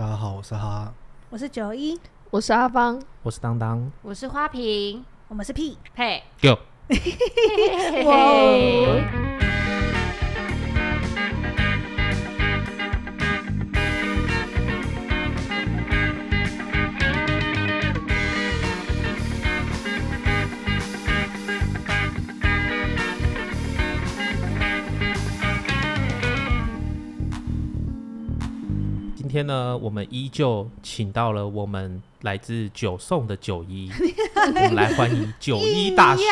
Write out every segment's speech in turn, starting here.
大家好，我是哈，我是91，我是阿芳，我是当当，我是花瓶，我们是屁配 Go。 今天呢，我们依旧请到了我们来自9SONG的91，我们来欢迎91大师。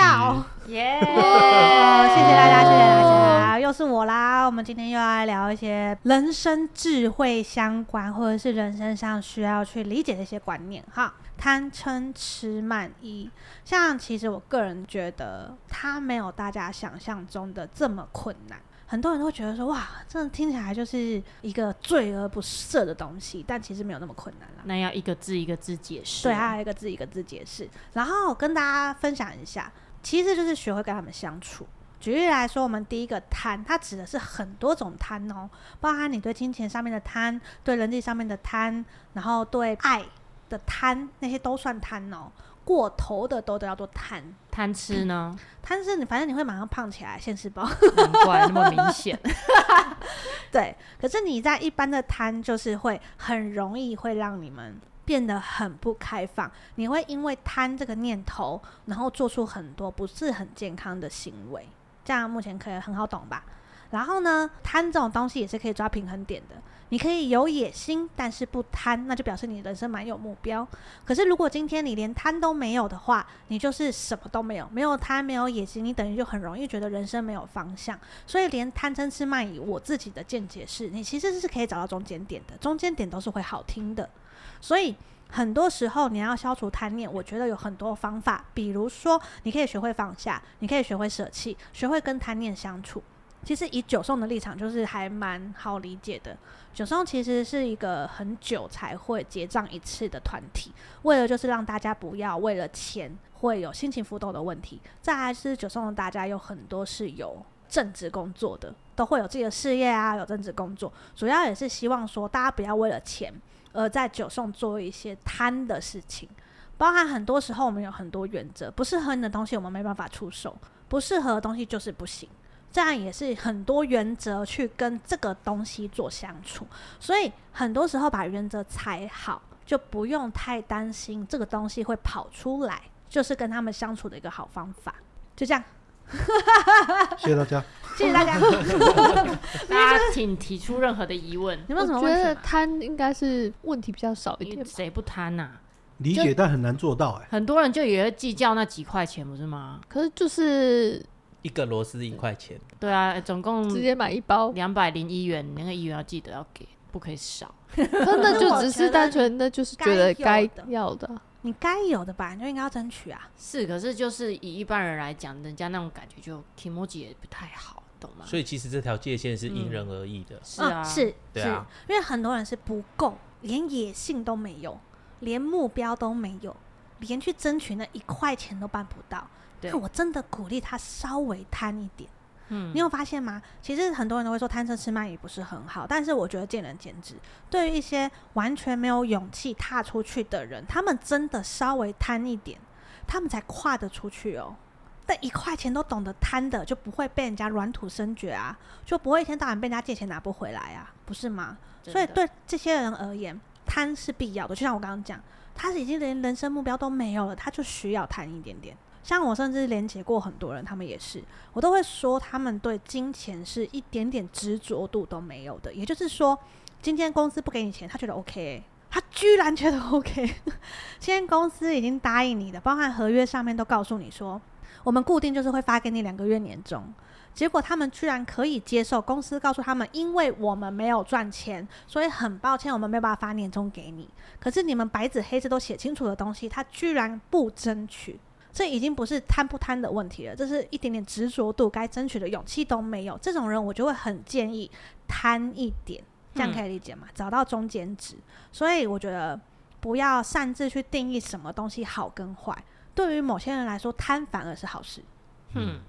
耶！谢谢大家，谢谢大家，又是我啦。我们今天又来聊一些人生智慧相关，或者是人生上需要去理解的一些观念哈。贪嗔痴慢疑，像其实我个人觉得，它没有大家想象中的这么困难。很多人都觉得说，哇，真的听起来就是一个罪而不赦的东西，但其实没有那么困难啦。那要一个字一个字解释。对啊，一个字一个字解释。然后跟大家分享一下，其实就是学会跟他们相处。举例来说，我们第一个贪，它指的是很多种贪哦，包含你对金钱上面的贪，对人际上面的贪，然后对爱的贪，那些都算贪哦。过头的都叫做贪。贪吃呢？贪吃，反正你会马上胖起来，现实包。难怪那么明显。对，可是你在一般的贪，就是会很容易会让你们变得很不开放，你会因为贪这个念头，然后做出很多不是很健康的行为。这样目前可以很好懂吧？然后呢，贪这种东西也是可以抓平衡点的。你可以有野心，但是不贪，那就表示你人生蛮有目标。可是如果今天你连贪都没有的话，你就是什么都没有，没有贪，没有野心，你等于就很容易觉得人生没有方向。所以连贪嗔痴慢疑，我自己的见解是，你其实是可以找到中间点的，中间点都是会好听的。所以很多时候你要消除贪念，我觉得有很多方法，比如说你可以学会放下，你可以学会舍弃，学会跟贪念相处。其实以9SONG的立场就是还蛮好理解的。9SONG其实是一个很久才会结账一次的团体，为了就是让大家不要为了钱会有心情浮动的问题。再来是9SONG大家有很多是有正职工作的，都会有自己的事业啊，有正职工作，主要也是希望说大家不要为了钱而在9SONG做一些贪的事情。包含很多时候我们有很多原则，不适合你的东西我们没办法出手，不适合的东西就是不行，这样也是很多原则去跟这个东西做相处。所以很多时候把原则踩好，就不用太担心这个东西会跑出来，就是跟他们相处的一个好方法。就这样。谢谢大家，谢谢大家。大家请提出任何的疑问。你们有什么问题？我觉得贪应该是问题比较少一点，谁不贪啊？理解但很难做到欸。很多人就也会计较那几块钱，不是吗？可是就是。一个螺丝1块钱，对啊，总共直接买一包201元，那个1元要记得要给，不可以少。那就只是单纯的就是觉得该要的，你该有的吧，你就应该要争取啊。是，可是就是以一般人来讲，人家那种感觉就 kimoji 也不太好，懂吗？所以其实这条界限是因人而异的。是啊，是，对啊，因为很多人是不够，连野性都没有，连目标都没有，连去争取那1块钱都办不到。对，我真的鼓励他稍微贪一点。你有发现吗？其实很多人都会说贪嗔痴慢疑不是很好，但是我觉得见仁见智。对于一些完全没有勇气踏出去的人，他们真的稍微贪一点，他们才跨得出去哦。但1块钱都懂得贪的，就不会被人家软土生绝啊，就不会一天到晚被人家借钱拿不回来啊，不是吗？所以对这些人而言，贪是必要的。就像我刚刚讲，他已经连人生目标都没有了，他就需要贪一点点。像我甚至连结过很多人，他们也是，我都会说他们对金钱是一点点执着度都没有的。也就是说，今天公司不给你钱，他觉得 OK， 他居然觉得 OK。今天公司已经答应你的，包含合约上面都告诉你说，我们固定就是会发给你2个月年终。结果他们居然可以接受公司告诉他们，因为我们没有赚钱，所以很抱歉我们没有办法发年终给你。可是你们白纸黑字都写清楚的东西，他居然不争取。这已经不是贪不贪的问题了，这是一点点执着度，该争取的勇气都没有。这种人我就会很建议贪一点，这样可以理解吗？找到中间值。所以我觉得不要擅自去定义什么东西好跟坏。对于某些人来说，贪反而是好事。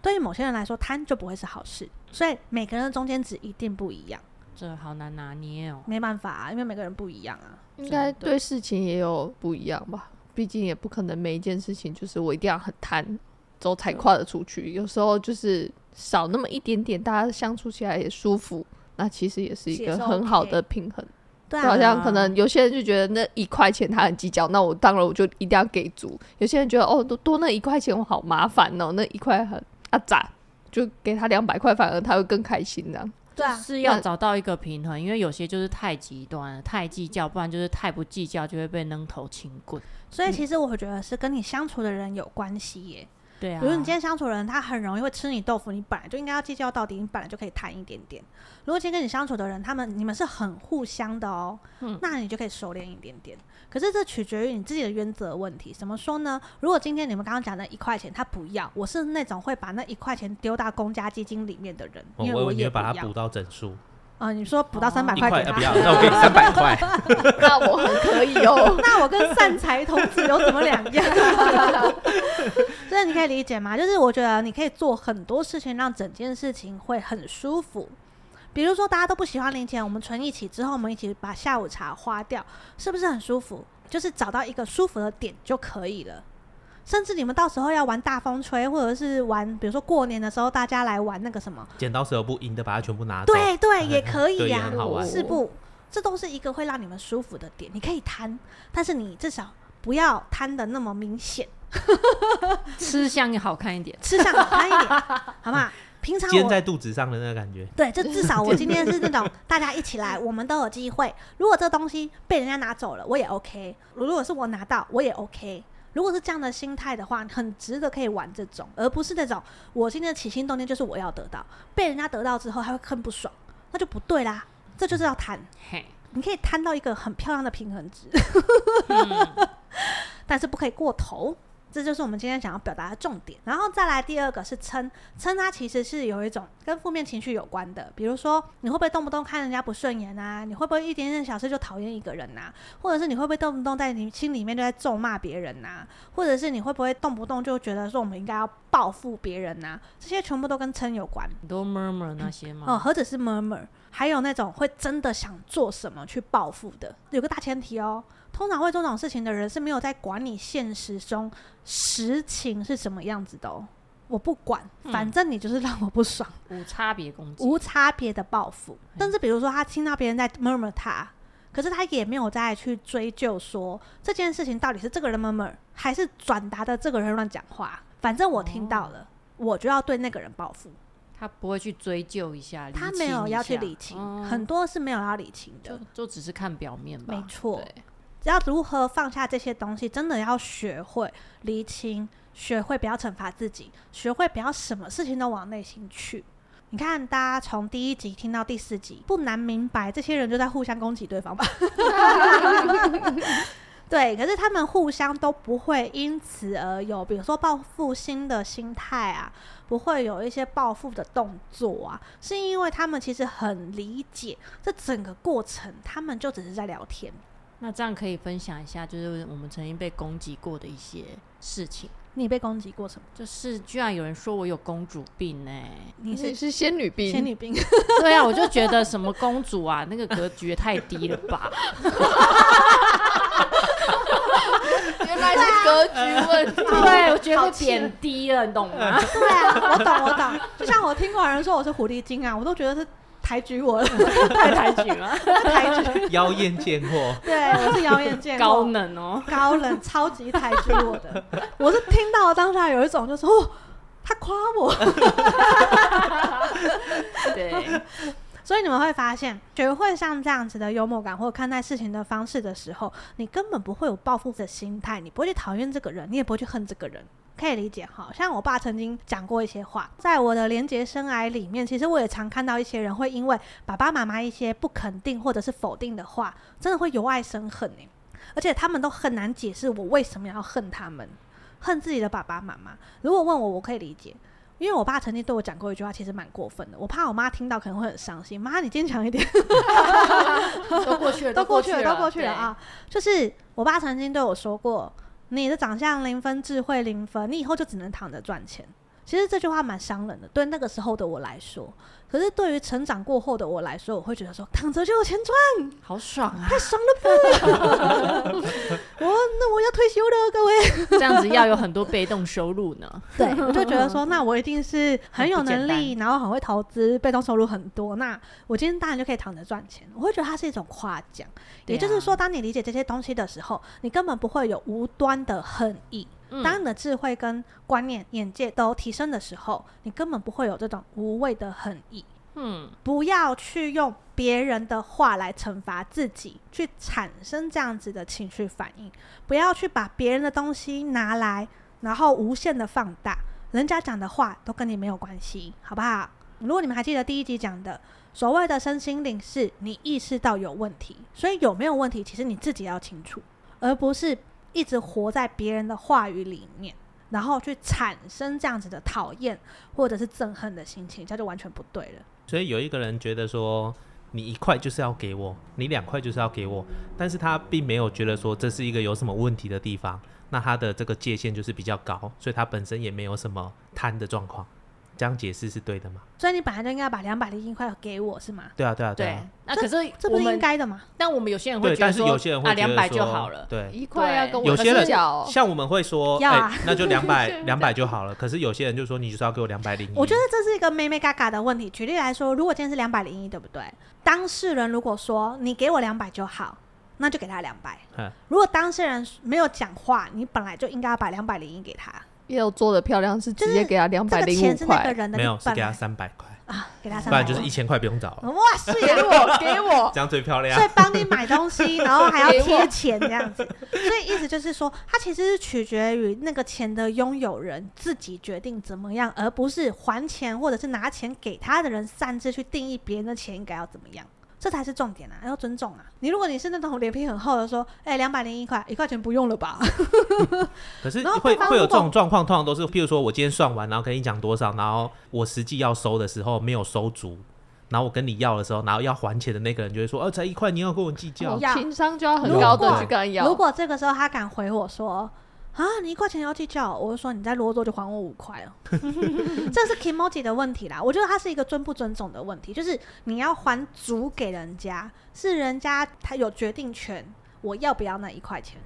对于某些人来说，贪就不会是好事。所以每个人的中间值一定不一样。这好难拿捏哦。没办法、啊，因为每个人不一样啊。应该对事情也有不一样吧，毕竟也不可能每一件事情就是我一定要很贪，之后才跨得出去。有时候就是少那么一点点，大家相处起来也舒服，那其实也是一个很好的平衡。对啊、好像可能有些人就觉得那1块钱他很计较，那我当然我就一定要给足。有些人觉得哦，多那1块钱我好麻烦哦，那1块很啊咋，就给他200块，反而他会更开心这样。对啊，就是要找到一个平衡，因为有些就是太极端了，太计较，不然就是太不计较就会被扔头轻棍。所以其实我觉得是跟你相处的人有关系耶。对啊，比如你今天相处的人他很容易会吃你豆腐，你本来就应该要计较到底，你本来就可以谈一点点。如果今天跟你相处的人你们是很互相的哦、那你就可以收敛一点点。可是这取决于你自己的原则问题。怎么说呢？如果今天你们刚刚讲的1块钱他不要，我是那种会把那1块钱丢到公家基金里面的人、因为我也不要，你会把它补到整数。你说补到300块给他、不要，那我给你300块那我很可以哦那我跟善财童子有什么两样这你可以理解吗？就是我觉得你可以做很多事情让整件事情会很舒服。比如说大家都不喜欢零钱，我们存一起之后，我们一起把下午茶花掉，是不是很舒服？就是找到一个舒服的点就可以了。甚至你们到时候要玩大风吹，或者是玩比如说过年的时候大家来玩那个什么剪刀石头布，赢的把它全部拿走，对对、也可以啊，很好玩，是不？这都是一个会让你们舒服的点。你可以贪，但是你至少不要贪的那么明显吃相也好看一点，吃相好看一点好不好？平常我煎在肚子上的那个感觉，对，就至少我今天是那种大家一起来我们都有机会。如果这东西被人家拿走了我也 OK， 如果是我拿到我也 OK。如果是这样的心态的话，很值得可以玩这种，而不是那种我今天的起心动念就是我要得到，被人家得到之后还会很不爽，那就不对啦。这就是要贪，你可以贪到一个很漂亮的平衡值但是不可以过头，这就是我们今天想要表达的重点。然后再来第二个是嗔，嗔它其实是有一种跟负面情绪有关的，比如说你会不会动不动看人家不顺眼啊，你会不会一点点小事就讨厌一个人啊，或者是你会不会动不动在你心里面就在咒骂别人啊，或者是你会不会动不动就觉得说我们应该要报复别人啊，这些全部都跟嗔有关。你都 murmur 那些吗？何止是 murmur， 还有那种会真的想做什么去报复的。有个大前提哦，通常会做这种事情的人是没有在管你现实中实情是什么样子的哦，我不管，反正你就是让我不爽，无差别攻击，无差别的报复。但是比如说他听到别人在 murmur 他，可是他也没有再去追究说这件事情到底是这个人 murmur 还是转达的这个人乱讲话，反正我听到了、我就要对那个人报复。他不会去追究一下，他没有要去理清、很多是没有要理清的，就只是看表面吧。没错，只要如何放下这些东西，真的要学会厘清，学会不要惩罚自己，学会不要什么事情都往内心去。你看大家从第一集听到第4集，不难明白这些人就在互相攻击对方吧对，可是他们互相都不会因此而有比如说报复心的心态啊，不会有一些报复的动作啊，是因为他们其实很理解这整个过程，他们就只是在聊天。那这样可以分享一下，就是我们曾经被攻击过的一些事情。你被攻击过什么？就是居然有人说我有公主病你是仙女病，仙女病对啊，我就觉得什么公主啊那个格局也太低了吧原来是格局问题对，我觉得贬低了，你懂吗？对啊，我懂就像我听过有人说我是狐狸精啊，我都觉得是抬举我了太抬举了抬举妖艳贱货，对，我是妖艳贱货，高冷哦，高冷，超级抬举我的我是听到当下有一种就是哦，他夸我对，所以你们会发现学会像这样子的幽默感或看待事情的方式的时候，你根本不会有报复的心态，你不会去讨厌这个人，你也不会去恨这个人，可以理解。好像我爸曾经讲过一些话，在我的连结生涯里面，其实我也常看到一些人会因为爸爸妈妈一些不肯定或者是否定的话，真的会由爱生恨而且他们都很难解释我为什么要恨他们，恨自己的爸爸妈妈。如果问我，我可以理解，因为我爸曾经对我讲过一句话，其实蛮过分的，我怕我妈听到可能会很伤心。妈，你坚强一点都过去了啊！就是我爸曾经对我说过，你的长相0分，智慧0分，你以后就只能躺着赚钱。其实这句话蛮伤人的，对那个时候的我来说。可是对于成长过后的我来说，我会觉得说躺着就有钱赚，好爽啊，太爽了吧那我要退休了各位这样子要有很多被动收入呢对，我就觉得说那我一定是很有能力，然后很会投资，被动收入很多，那我今天当然就可以躺着赚钱。我会觉得它是一种夸奖，也就是说当你理解这些东西的时候，你根本不会有无端的恨意。当你的智慧跟观念、眼界都提升的时候，你根本不会有这种无谓的恨意。不要去用别人的话来惩罚自己，去产生这样子的情绪反应。不要去把别人的东西拿来，然后无限的放大。人家讲的话都跟你没有关系，好不好？如果你们还记得第一集讲的，所谓的身心灵是你意识到有问题，所以有没有问题，其实你自己要清楚，而不是一直活在别人的话语里面，然后去产生这样子的讨厌或者是憎恨的心情，这就完全不对了。所以有一个人觉得说你1块就是要给我，你2块就是要给我，但是他并没有觉得说这是一个有什么问题的地方，那他的这个界限就是比较高，所以他本身也没有什么贪的状况。这样解释是对的吗？所以你本来就应该把201块给我是吗？对啊对啊对啊。那可是这不是应该的吗？但我们有些人会觉得说，啊200就好了，对，1块要跟我计较。像我们会说，那就200就好了。可是有些人就说你就是要给我201。我觉得这是一个妹妹嘎嘎的问题。举例来说，如果今天是201，对不对？当事人如果说你给我200就好，那就给他200。如果当事人没有讲话，你本来就应该把201给他。也有做的漂亮，是直接给他205块，就是、钱是那個人的，没有是给他300块啊，给他300，不然就是1000块不用找了。哇塞，给我，这样最漂亮。所以帮你买东西，然后还要贴钱这样子，所以意思就是说，它其实是取决于那个钱的拥有人自己决定怎么样，而不是还钱或者是拿钱给他的人擅自去定义别人的钱应该要怎么样。这才是重点啊，要尊重啊。你如果你是那种脸皮很厚的说，201块，1块钱不用了吧可是会有这种状况，通常都是譬如说我今天算完然后跟你讲多少，然后我实际要收的时候没有收足，然后我跟你要的时候，然后要还钱的那个人就会说，才1块你要跟我计较，情商就要很高的去跟他要。如果这个时候他敢回我说啊，你1块钱要计较，我就说你再啰嗦就还我5块了。这是 Kimoji 的问题啦，我觉得它是一个尊不尊重的问题，就是你要还足给人家，是人家他有决定权，我要不要那1块钱？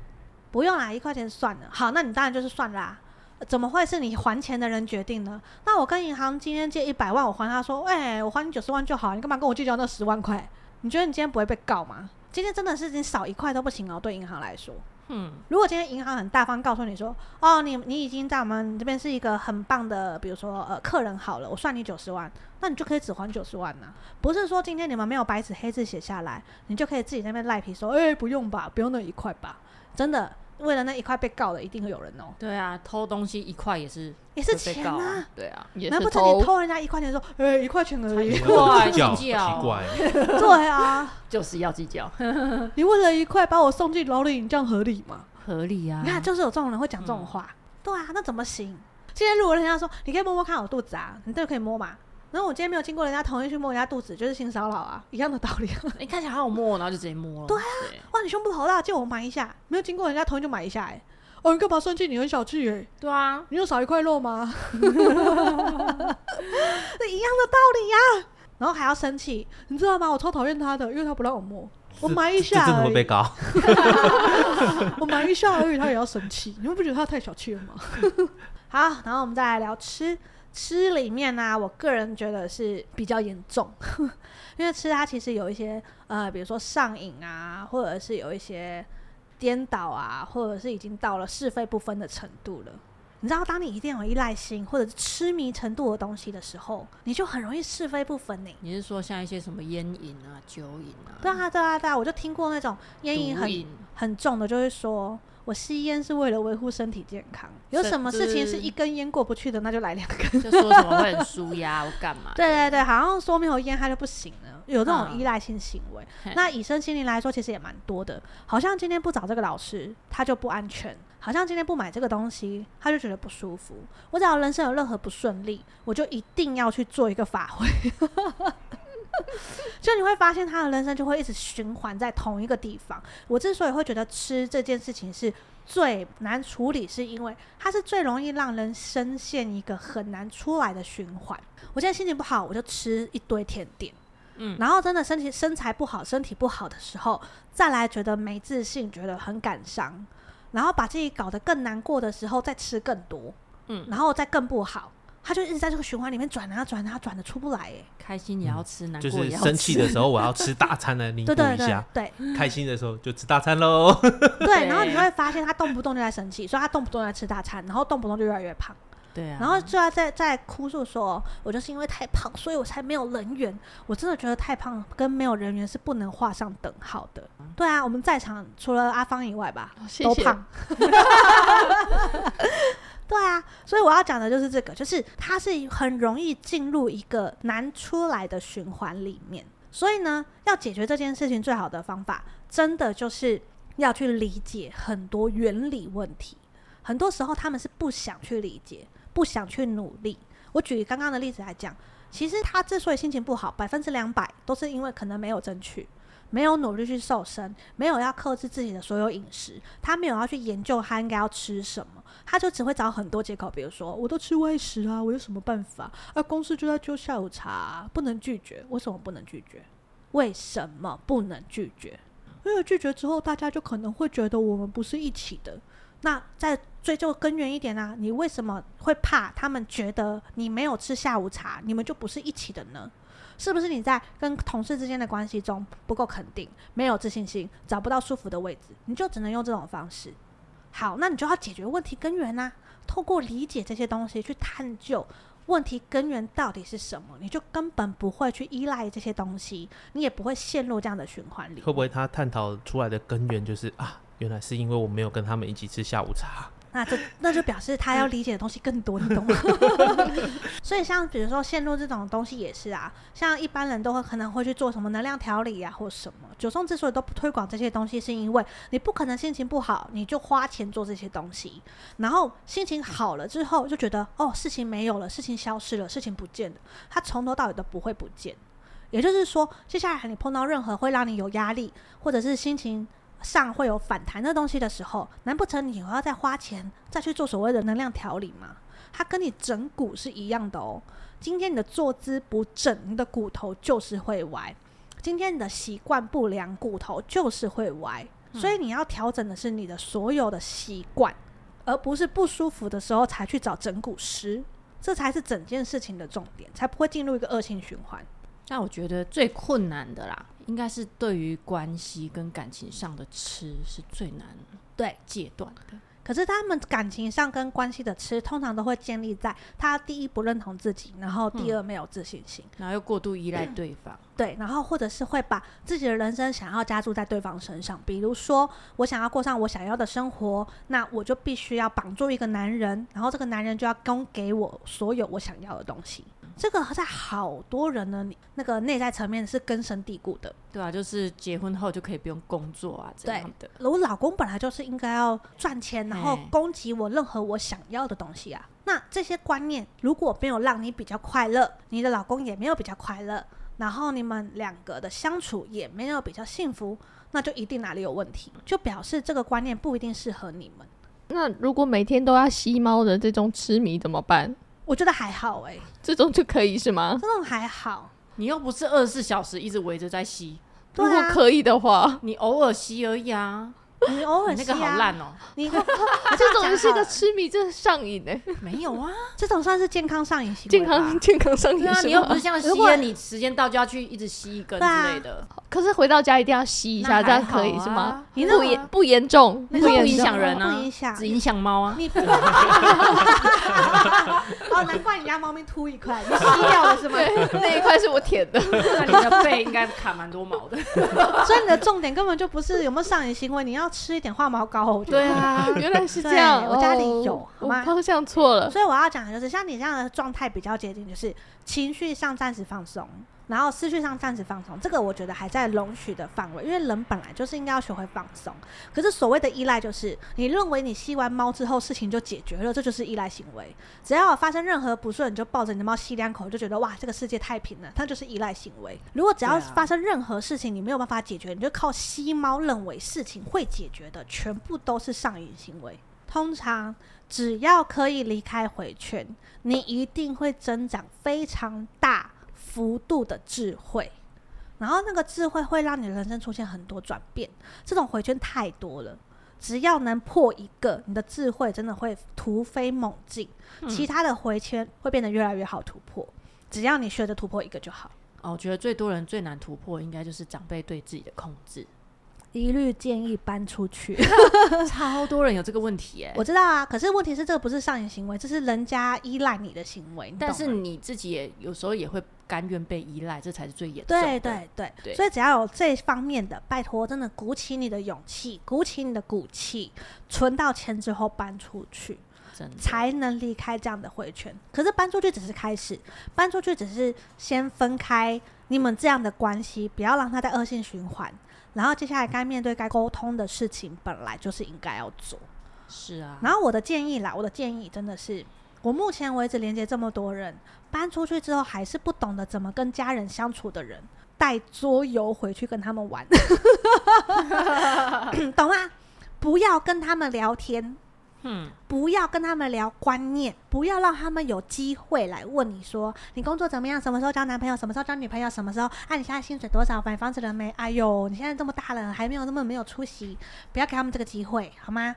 不用啦，1块钱算了。好，那你当然就是算啦。怎么会是你还钱的人决定呢？那我跟银行今天借100万，我还他说，我还你90万就好，你干嘛跟我计较那10万块？你觉得你今天不会被告吗？今天真的是你少1块都不行哦，对银行来说。如果今天银行很大方告诉你说，你已经在我们这边是一个很棒的，比如说客人好了，我算你90万，那你就可以只还90万啊。不是说今天你们没有白纸黑字写下来，你就可以自己在那边赖皮说，不用吧，不用那1块吧。真的为了那1块被告的一定会有人哦。对啊，偷东西1块也是钱啊。对啊，也是偷。难不成你偷人家1块钱说，1块钱而已，1块计较？奇怪。对啊，就是要计较。你为了1块把我送进牢里，你这样合理吗？合理啊。那就是有这种人会讲这种话。对啊，那怎么行？今天如果人家说，你可以摸摸看我肚子啊，你都可以摸嘛。然后我今天没有经过人家同意去摸人家肚子，就是性骚扰啊，一样的道理啊。你看起来好摸，然后就直接摸了。对啊，對，哇，你胸部好大，借我买一下，没有经过人家同意就买一下。你干嘛生气？你很小气耶。对啊，你有少1块肉吗？一样的道理啊。然后还要生气，你知道吗？我超讨厌他的，因为他不让我摸。我买一下而已，这怎么被搞？我买一下而已，他也要生气，你们不觉得他太小气了吗？好，然后我们再来聊吃。吃里面呢，我个人觉得是比较严重，因为吃它其实有一些比如说上瘾啊，或者是有一些颠倒啊，或者是已经到了是非不分的程度了。你知道，当你一定有依赖性或者是痴迷程度的东西的时候，你就很容易是非不分欸。你是说像一些什么烟瘾啊、酒瘾啊？对啊，对啊，对啊！我就听过那种烟瘾很重的，就会说，我吸烟是为了维护身体健康，有什么事情是1根烟过不去的，那就来2根。就说什么会很舒压，我干嘛？对对对，好像说没有烟它就不行了，有这种依赖性行为。那以身心灵来说，其实也蛮多的。好像今天不找这个老师，他就不安全；好像今天不买这个东西，他就觉得不舒服。我只要人生有任何不顺利，我就一定要去做一个法会。就你会发现他的人生就会一直循环在同一个地方。我之所以会觉得吃这件事情是最难处理，是因为它是最容易让人深陷一个很难出来的循环。我现在心情不好，我就吃一堆甜点，然后真的身材不好身体不好的时候，再来觉得没自信，觉得很感伤，然后把自己搞得更难过的时候再吃更多，然后再更不好，他就一直在这个循环里面转啊转啊转的出不来。开心也要吃，难过也要吃，就是生气的时候我要吃大餐来弥补一下，对对对对，开心的时候就吃大餐咯。对，然后你会发现他动不动就在生气，所以他动不动就在吃大餐，然后动不动就越来越胖。对啊，然后就要再哭诉说我就是因为太胖所以我才没有人缘。我真的觉得太胖跟没有人缘是不能画上等号的。对啊，我们在场除了阿芳以外吧，谢谢，都胖。对啊，所以我要讲的就是这个，就是它是很容易进入一个难出来的循环里面。所以呢，要解决这件事情最好的方法真的就是要去理解很多原理问题，很多时候他们是不想去理解，不想去努力。我举刚刚的例子来讲，其实他之所以心情不好，200%都是因为可能没有争取，没有努力去瘦身，没有要克制自己的所有饮食，他没有要去研究他应该要吃什么，他就只会找很多借口，比如说我都吃外食啊，我有什么办法啊，公司就在揪下午茶啊，不能拒绝。为什么不能拒绝？为什么不能拒绝？因为拒绝之后大家就可能会觉得我们不是一起的。那再追究根源一点啊，你为什么会怕他们觉得你没有吃下午茶你们就不是一起的呢？是不是你在跟同事之间的关系中不够肯定，没有自信心，找不到舒服的位置，你就只能用这种方式。好，那你就要解决问题根源啊，透过理解这些东西去探究问题根源到底是什么，你就根本不会去依赖这些东西，你也不会陷入这样的循环里。会不会他探讨出来的根源就是啊，原来是因为我没有跟他们一起吃下午茶，那就表示他要理解的东西更多，你懂吗？所以像比如说陷入这种东西也是啊，像一般人都可能会去做什么能量调理啊或什么。9SONG之所以都不推广这些东西，是因为你不可能心情不好你就花钱做这些东西，然后心情好了之后就觉得哦，事情没有了，事情消失了，事情不见了，它从头到尾都不会不见。也就是说，接下来你碰到任何会让你有压力或者是心情上会有反弹的东西的时候，难不成你要再花钱再去做所谓的能量调理吗？它跟你整骨是一样的哦。今天你的坐姿不正，你的骨头就是会歪；今天你的习惯不良，骨头就是会歪。所以你要调整的是你的所有的习惯，而不是不舒服的时候才去找整骨师，这才是整件事情的重点，才不会进入一个恶性循环。那我觉得最困难的啦，应该是对于关系跟感情上的吃是最难戒断的。可是他们感情上跟关系的吃通常都会建立在他第一不认同自己，然后第二没有自信心，然后又过度依赖对方，对，然后或者是会把自己的人生想要加注在对方身上。比如说我想要过上我想要的生活，那我就必须要绑住一个男人，然后这个男人就要供给我所有我想要的东西。这个在好多人的那个内在层面是根深蒂固的。对啊，就是结婚后就可以不用工作啊这样的。我老公本来就是应该要赚钱，然后供给我任何我想要的东西啊。那这些观念如果没有让你比较快乐，你的老公也没有比较快乐，然后你们两个的相处也没有比较幸福，那就一定哪里有问题，就表示这个观念不一定适合你们。那如果每天都要吸猫的这种痴迷怎么办？我觉得还好欸，这种就可以是吗？这种还好，你又不是24小时一直围着在吸。对啊，如果可以的话你偶尔吸而已啊，你偶尔吸啊，你那个好烂哦，你这种是个痴迷，这上瘾欸。没有啊，这种算是健康上瘾行为吧。健康上瘾是吗？对啊，你又不是像吸烟你时间到就要去一直吸一根之类的。可是回到家一定要吸一下，这样可以是吗？你不严重，不影响人啊，只影响猫啊。哦，难怪你家猫咪秃一块，你吸掉了是吗？那一块是我舔的。那你的背应该卡蛮多毛的。所以你的重点根本就不是有没有上瘾行为，你要吃一点化毛膏。我觉得对啊，原来是这样。我家里有，好吗？我方向错了。所以我要讲的就是，像你这样的状态比较接近，就是情绪上暂时放松。然后思绪上暂时放松，这个我觉得还在容许的范围，因为人本来就是应该要学会放松。可是所谓的依赖就是你认为你吸完猫之后事情就解决了，这就是依赖行为。只要发生任何不顺，你就抱着你的猫吸两口，就觉得哇这个世界太平了，它就是依赖行为。如果只要发生任何事情你没有办法解决，你就靠吸猫认为事情会解决的，全部都是上瘾行为。通常只要可以离开回圈，你一定会增长非常大幅度的智慧，然后那个智慧会让你人生出现很多转变。这种回圈太多了，只要能破一个，你的智慧真的会突飞猛进，其他的回圈会变得越来越好突破，只要你学着突破一个就好。我觉得最多人最难突破应该就是长辈对自己的控制，一律建议搬出去超多人有这个问题我知道啊，可是问题是这个不是上瘾行为，这是人家依赖你的行为，但是你自己也有时候也会甘愿被依赖，这才是最严重的。对对 对，所以只要有这方面的，拜托真的鼓起你的勇气，鼓起你的骨气，存到钱之后搬出去，才能离开这样的回圈。可是搬出去只是开始，搬出去只是先分开你们这样的关系，不要让它再恶性循环，然后接下来该面对该沟通的事情本来就是应该要做。是啊，然后我的建议真的是，我目前为止连接这么多人，搬出去之后还是不懂得怎么跟家人相处的人，带桌游回去跟他们玩懂吗？不要跟他们聊天，不要跟他们聊观念，不要让他们有机会来问你说你工作怎么样，什么时候交男朋友，什么时候交女朋友，什么时候你现在薪水多少，买房子了没，哎呦你现在这么大了还没有，那么没有出息，不要给他们这个机会好吗？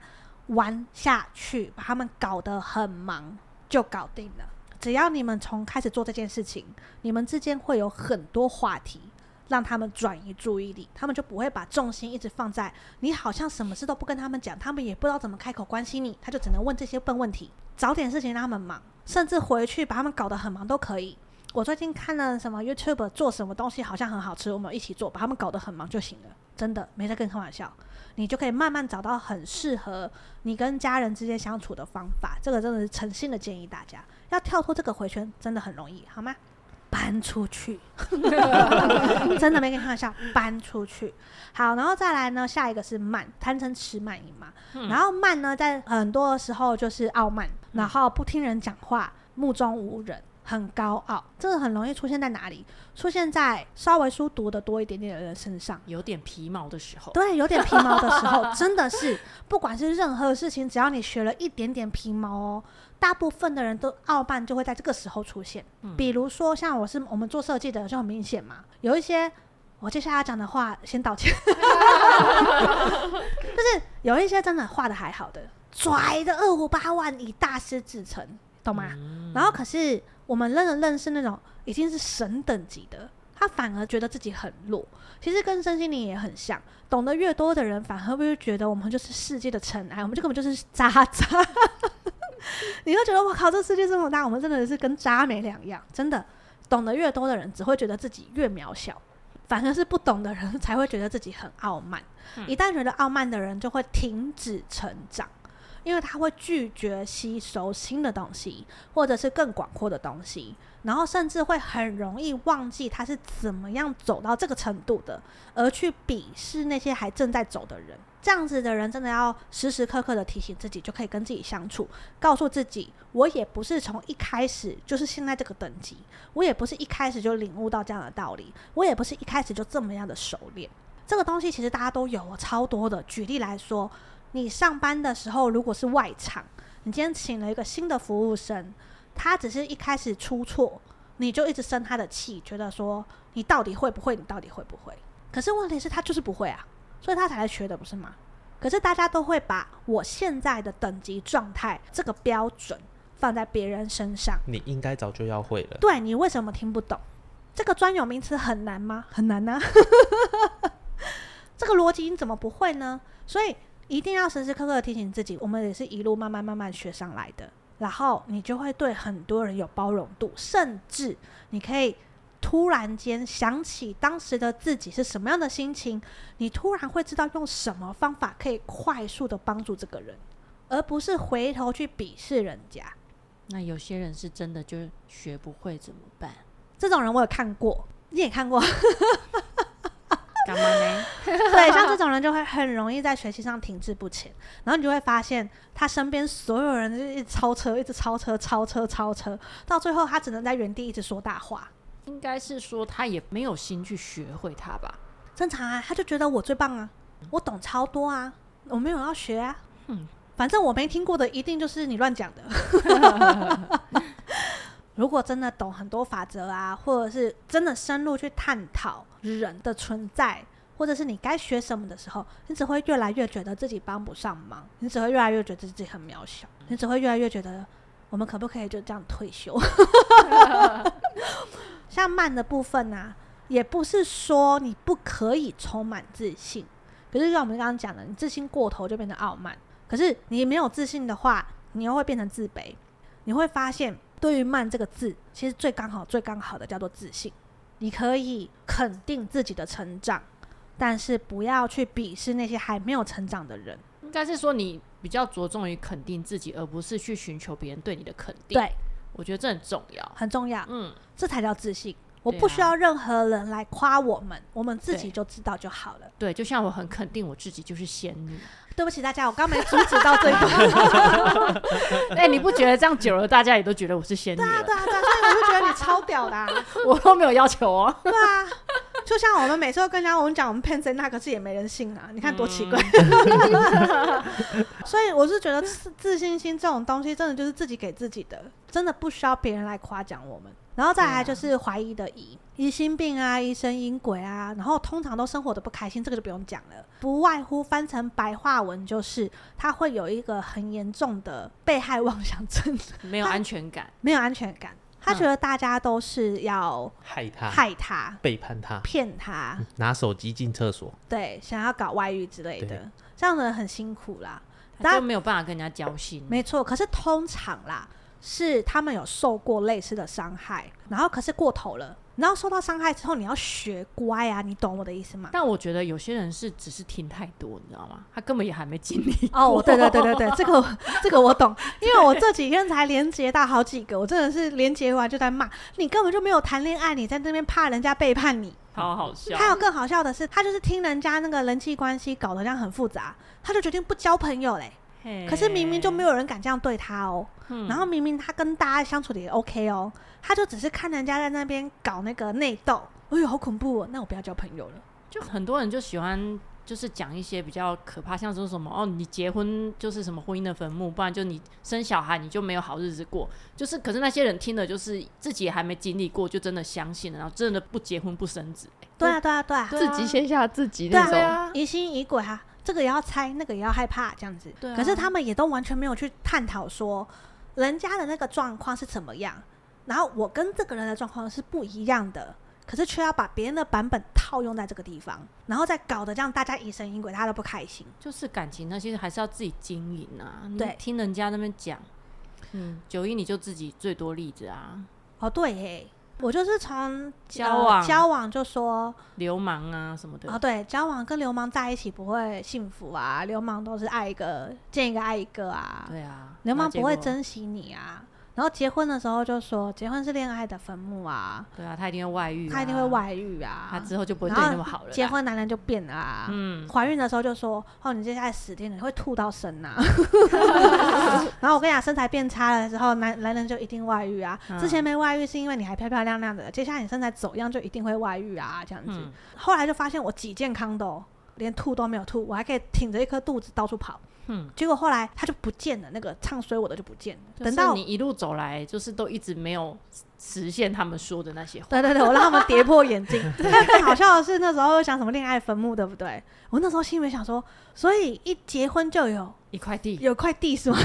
玩下去，把他们搞得很忙就搞定了。只要你们从开始做这件事情，你们之间会有很多话题让他们转移注意力，他们就不会把重心一直放在你好像什么事都不跟他们讲，他们也不知道怎么开口关心你，他就只能问这些笨问题。找点事情让他们忙，甚至回去把他们搞得很忙都可以。我最近看了什么 YouTube 做什么东西好像很好吃，我们一起做，把他们搞得很忙就行了，真的没在跟你开玩笑。你就可以慢慢找到很适合你跟家人之间相处的方法，这个真的是诚心的建议大家，要跳脱这个回圈真的很容易好吗？搬出去真的没跟你开玩笑，搬出去。好，然后再来呢，下一个是慢，贪嗔痴慢疑嘛。然后慢呢，在很多时候就是傲慢，然后不听人讲话，目中无人，很高傲。这个很容易出现在哪里？出现在稍微书读的多一点点的人身上，有点皮毛的时候。对，有点皮毛的时候真的是不管是任何事情，只要你学了一点点皮毛大部分的人都傲慢就会在这个时候出现。比如说像我们做设计的就很明显嘛，有一些我接下来讲的话先道歉就是有一些真的画的还好的，拽的258万，以大师自称，懂吗？然后可是我们认识那种已经是神等级的，他反而觉得自己很弱。其实跟身心灵也很像，懂得越多的人反而会觉得我们就是世界的尘埃，我们就根本就是渣渣你会觉得我靠，这世界这么大，我们真的是跟渣没两样。真的懂得越多的人只会觉得自己越渺小，反而是不懂的人才会觉得自己很傲慢。一旦觉得傲慢的人就会停止成长，因为他会拒绝吸收新的东西或者是更广阔的东西，然后甚至会很容易忘记他是怎么样走到这个程度的，而去鄙视那些还正在走的人。这样子的人真的要时时刻刻的提醒自己，就可以跟自己相处，告诉自己我也不是从一开始就是现在这个等级，我也不是一开始就领悟到这样的道理，我也不是一开始就这么样的熟练。这个东西其实大家都有超多的。举例来说，你上班的时候如果是外场，你今天请了一个新的服务生，他只是一开始出错，你就一直生他的气，觉得说你到底会不会，可是问题是他就是不会啊，所以他才来学的，不是吗？可是大家都会把我现在的等级状态这个标准放在别人身上，你应该早就要会了，对，你为什么听不懂？这个专有名词很难吗？很难啊这个逻辑你怎么不会呢？所以一定要时时刻刻提醒自己，我们也是一路慢慢学上来的，然后你就会对很多人有包容度，甚至你可以突然间想起当时的自己是什么样的心情，你突然会知道用什么方法可以快速的帮助这个人，而不是回头去鄙视人家。那有些人是真的就学不会怎么办？这种人我有看过，你也看过干嘛呢？对，像这种人就会很容易在学习上停滞不前，然后你就会发现他身边所有人就一直超车，一直超车，到最后他只能在原地一直说大话。应该是说他也没有心去学会他吧，正常啊，他就觉得我最棒啊，我懂超多啊，我没有要学啊，反正我没听过的一定就是你乱讲的如果真的懂很多法则啊，或者是真的深入去探讨人的存在，或者是你该学什么的时候，你只会越来越觉得自己帮不上忙，你只会越来越觉得自己很渺小，你只会越来越觉得我们可不可以就这样退休像慢的部分啊，也不是说你不可以充满自信，可是像我们刚刚讲的，你自信过头就变成傲慢，可是你没有自信的话，你又会变成自卑。你会发现对于慢这个字，其实最刚好的叫做自信。你可以肯定自己的成长，但是不要去鄙视那些还没有成长的人。应该是说你比较着重于肯定自己，而不是去寻求别人对你的肯定。对，我觉得这很重要，很重要。这才叫自信。我不需要任何人来夸我们，我们自己就知道就好了。对，就像我很肯定我自己就是仙女。对不起大家，我刚没阻止到这一段。哎，你不觉得这样久了，大家也都觉得我是仙女了？对啊，所以我就觉得你超屌的啊。我都没有要求哦。对啊，就像我们每次都跟人家我们讲我们骗谁，那可是也没人信啊，你看多奇怪。所以我是觉得自信心这种东西，真的就是自己给自己的，真的不需要别人来夸奖我们。然后再来就是怀疑的疑，疑心病啊，疑神疑鬼啊，然后通常都生活的不开心，这个就不用讲了。不外乎翻成白话文就是他会有一个很严重的被害妄想症，没有安全感，没有安全感，他觉得大家都是要害他、背叛他、骗他，拿手机进厕所，对，想要搞外遇之类的，这样的人很辛苦啦，他就没有办法跟人家交心。没错，可是通常啦，是他们有受过类似的伤害，然后可是过头了，然后受到伤害之后你要学乖啊，你懂我的意思吗？但我觉得有些人是只是听太多，你知道吗？他根本也还没经历过。哦，对，这个我懂，因为我这几天才连结到好几个，我真的是连结完就在骂你根本就没有谈恋爱，你在那边怕人家背叛你，好好笑。还有更好笑的是，他就是听人家那个人际关系搞得这样很复杂，他就决定不交朋友嘞。可是明明就没有人敢这样对他哦，然后明明他跟大家相处的也 OK 哦，他就只是看人家在那边搞那个内斗，哎呦好恐怖哦，那我不要交朋友了。就很多人就喜欢就是讲一些比较可怕，像是什么哦，你结婚就是什么婚姻的坟墓，不然就你生小孩你就没有好日子过，就是可是那些人听了就是自己也还没经历过就真的相信了，然后真的不结婚不生子。对啊，自己先吓自己那种。对啊，疑心疑鬼啊，这个也要猜，那个也要害怕，这样子。对啊，可是他们也都完全没有去探讨说人家的那个状况是怎么样，然后我跟这个人的状况是不一样的，可是却要把别人的版本套用在这个地方，然后再搞得这样大家疑神疑鬼，大家都不开心。就是感情那些还是要自己经营啊，对，你听人家那边讲91你就自己最多例子啊。哦对耶，我就是从交往就说流氓啊什么的。哦对，交往跟流氓在一起不会幸福啊，流氓都是爱一个见一个爱一个啊。对啊，流氓不会珍惜你啊。然后结婚的时候就说结婚是恋爱的坟墓啊。对啊，他一定会外遇啊，他之后就不会对你那么好了。结婚男人就变了啊。怀孕的时候就说哦你接下来死定了，你会吐到生啊然后我跟你讲，身材变差了之后男人就一定外遇啊。之前没外遇是因为你还漂漂亮亮的，接下来你身材走样就一定会外遇啊，这样子。后来就发现我几健康的哦，连吐都没有吐，我还可以挺着一颗肚子到处跑。结果后来他就不见了，那个唱衰我的就不见了。等到你一路走来就是都一直没有实现他们说的那些话。对，我让他们跌破眼镜更好笑的是那时候想什么恋爱坟墓，对不对？我那时候心里面想说，所以一结婚就有一块地，有块地是吗？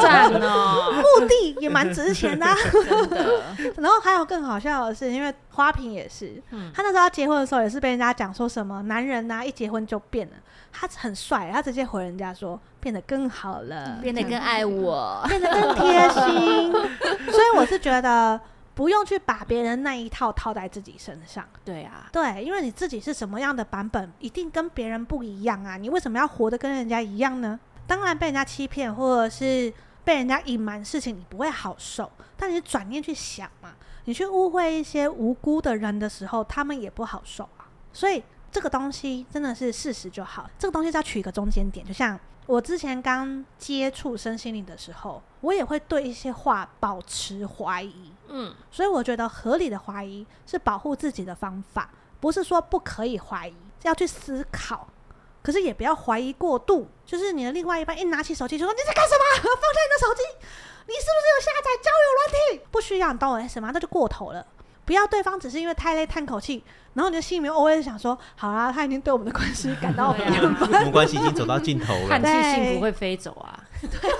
赞哦，墓地也蛮值钱的啊真的。然后还有更好笑的是，因为花瓶也是他那时候要结婚的时候也是被人家讲说什么男人啊一结婚就变了，他很帅，他直接回人家说变得更好了，变得更爱我，变得更贴心所以我是觉得不用去把别人那一套套在自己身上。对啊，对，因为你自己是什么样的版本一定跟别人不一样啊，你为什么要活得跟人家一样呢？当然被人家欺骗或者是被人家隐瞒事情你不会好受，但你转念去想嘛，你去误会一些无辜的人的时候，他们也不好受啊。所以这个东西真的是事实就好，这个东西是要取一个中间点。就像我之前刚接触身心灵的时候，我也会对一些话保持怀疑，所以我觉得合理的怀疑是保护自己的方法，不是说不可以怀疑，要去思考，可是也不要怀疑过度。就是你的另外一半一拿起手机就说你在干什么，放下你的手机，你是不是有下载交友软体，不需要，你懂我意思吗？那就过头了。不要对方只是因为太累叹口气，然后你的心里面 always 想说好啦，他已经对我们的关系感到很厌烦，我们关系已经走到尽头了，叹气幸福会飞走啊。对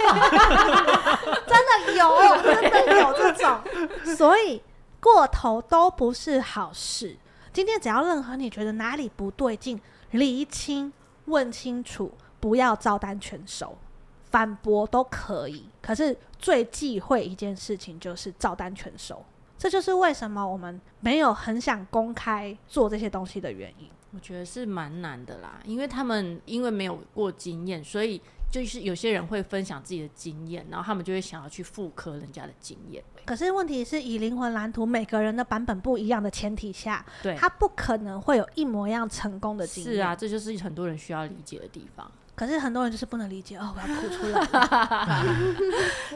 真的有这种，所以过头都不是好事。今天只要任何你觉得哪里不对劲，厘清问清楚，不要照单全收，反驳都可以，可是最忌讳一件事情就是照单全收。这就是为什么我们没有很想公开做这些东西的原因。我觉得是蛮难的啦，因为他们因为没有过经验，所以就是有些人会分享自己的经验，然后他们就会想要去复刻人家的经验。可是问题是以灵魂蓝图每个人的版本不一样的前提下，对，他不可能会有一模一样成功的经验。是啊，这就是很多人需要理解的地方。可是很多人就是不能理解，哦，我要哭出来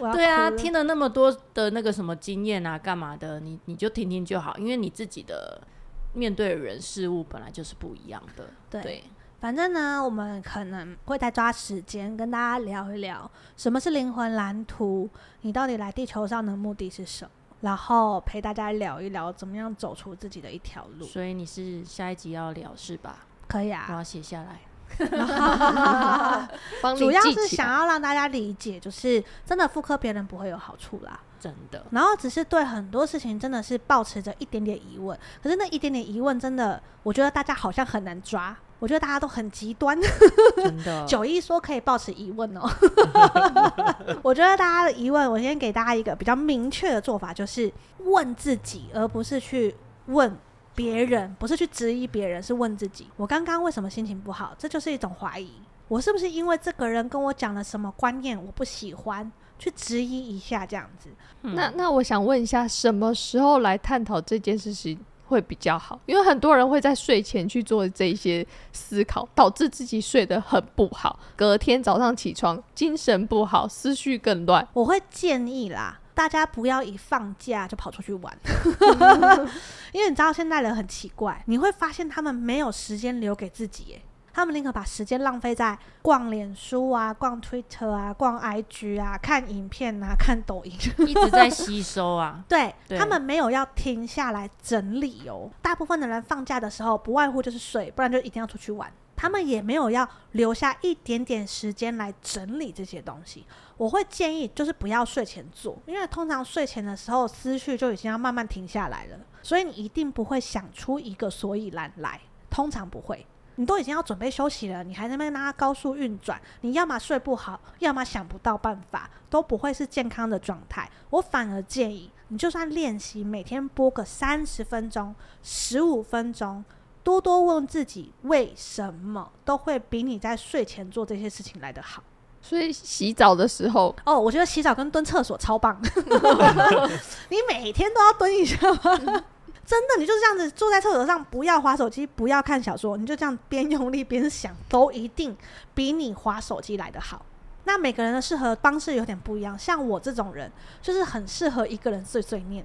了。对啊，听了那么多的那个什么经验啊干嘛的，你就听听就好，因为你自己的面对人事物本来就是不一样的。 对，反正呢我们可能会再抓时间跟大家聊一聊什么是灵魂蓝图，你到底来地球上的目的是什么，然后陪大家聊一聊怎么样走出自己的一条路。所以你是下一集要聊是吧？可以啊，我要写下来主要是想要让大家理解，就是真的复刻别人不会有好处啦，真的。然后只是对很多事情真的是抱持着一点点疑问，可是那一点点疑问真的我觉得大家好像很难抓，我觉得大家都很极端真的九一说可以抱持疑问哦我觉得大家的疑问，我先给大家一个比较明确的做法，就是问自己，而不是去问别人，不是去质疑别人，是问自己我刚刚为什么心情不好，这就是一种怀疑。我是不是因为这个人跟我讲了什么观念我不喜欢，去质疑一下这样子。那我想问一下，什么时候来探讨这件事情会比较好？因为很多人会在睡前去做这些思考，导致自己睡得很不好，隔天早上起床精神不好，思绪更乱。我会建议啦，大家不要一放假就跑出去玩因为你知道现代人很奇怪，你会发现他们没有时间留给自己耶，他们宁可把时间浪费在逛脸书啊，逛 Twitter 啊，逛 IG 啊，看影片啊，看抖音一直在吸收啊对，他们没有要停下来整理哦。大部分的人放假的时候不外乎就是睡，不然就一定要出去玩，他们也没有要留下一点点时间来整理这些东西。我会建议就是不要睡前做，因为通常睡前的时候思绪就已经要慢慢停下来了，所以你一定不会想出一个所以然来，通常不会。你都已经要准备休息了，你还在那边让它高速运转，你要么睡不好，要么想不到办法，都不会是健康的状态。我反而建议你就算练习每天播个30分钟15分钟，多多问自己为什么，都会比你在睡前做这些事情来得好。所以洗澡的时候我觉得洗澡跟蹲厕所超棒你每天都要蹲一下吗？真的，你就这样子坐在厕所上，不要滑手机，不要看小说，你就这样边用力边想，都一定比你滑手机来得好。那每个人的适合方式有点不一样，像我这种人就是很适合一个人碎碎念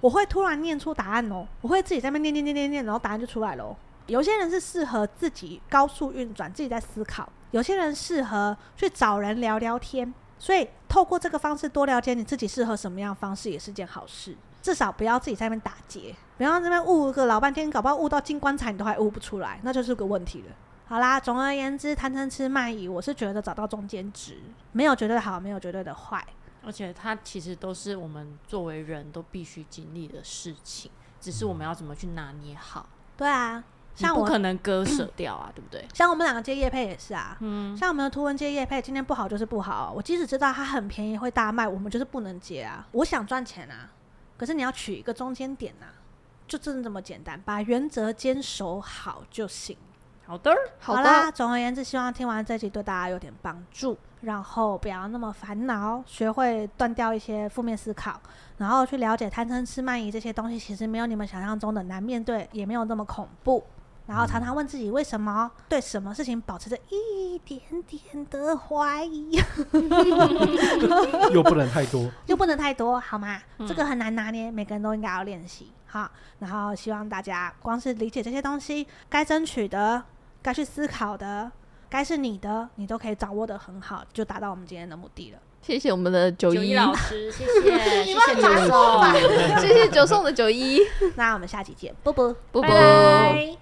我会突然念出答案哦，我会自己在那边念，然后答案就出来了哦。有些人是适合自己高速运转，自己在思考，有些人适合去找人聊聊天，所以透过这个方式多了解你自己适合什么样的方式也是件好事。至少不要自己在那边打结，不要在那边悟个老半天，搞不好悟到进棺材你都还悟不出来，那就是个问题了。好啦，总而言之，贪嗔痴慢疑，我是觉得找到中间值，没有绝对好，没有绝对的坏，而且它其实都是我们作为人都必须经历的事情，只是我们要怎么去拿捏好。对啊，像我你不可能割舍掉啊对不对？像我们两个接业配也是啊，像我们的图文接业配，今天不好就是不好，我即使知道它很便宜会大卖，我们就是不能接啊。我想赚钱啊，可是你要取一个中间点啊，就真的这么简单，把原则坚守好就行。好啦，总而言之希望听完这集对大家有点帮助，然后不要那么烦恼，学会断掉一些负面思考，然后去了解贪嗔痴慢疑这些东西其实没有你们想象中的难面对，也没有那么恐怖，然后常常问自己为什么，对什么事情保持着一点点的怀疑又不能太多好吗？这个很难拿捏，每个人都应该要练习哈。然后希望大家光是理解这些东西，该争取的，该去思考的，该是你的，你都可以掌握得很好，就达到我们今天的目的了。谢谢我们的91老师，谢谢九送，谢谢九送的91。那我们下期见，啵啵，拜拜。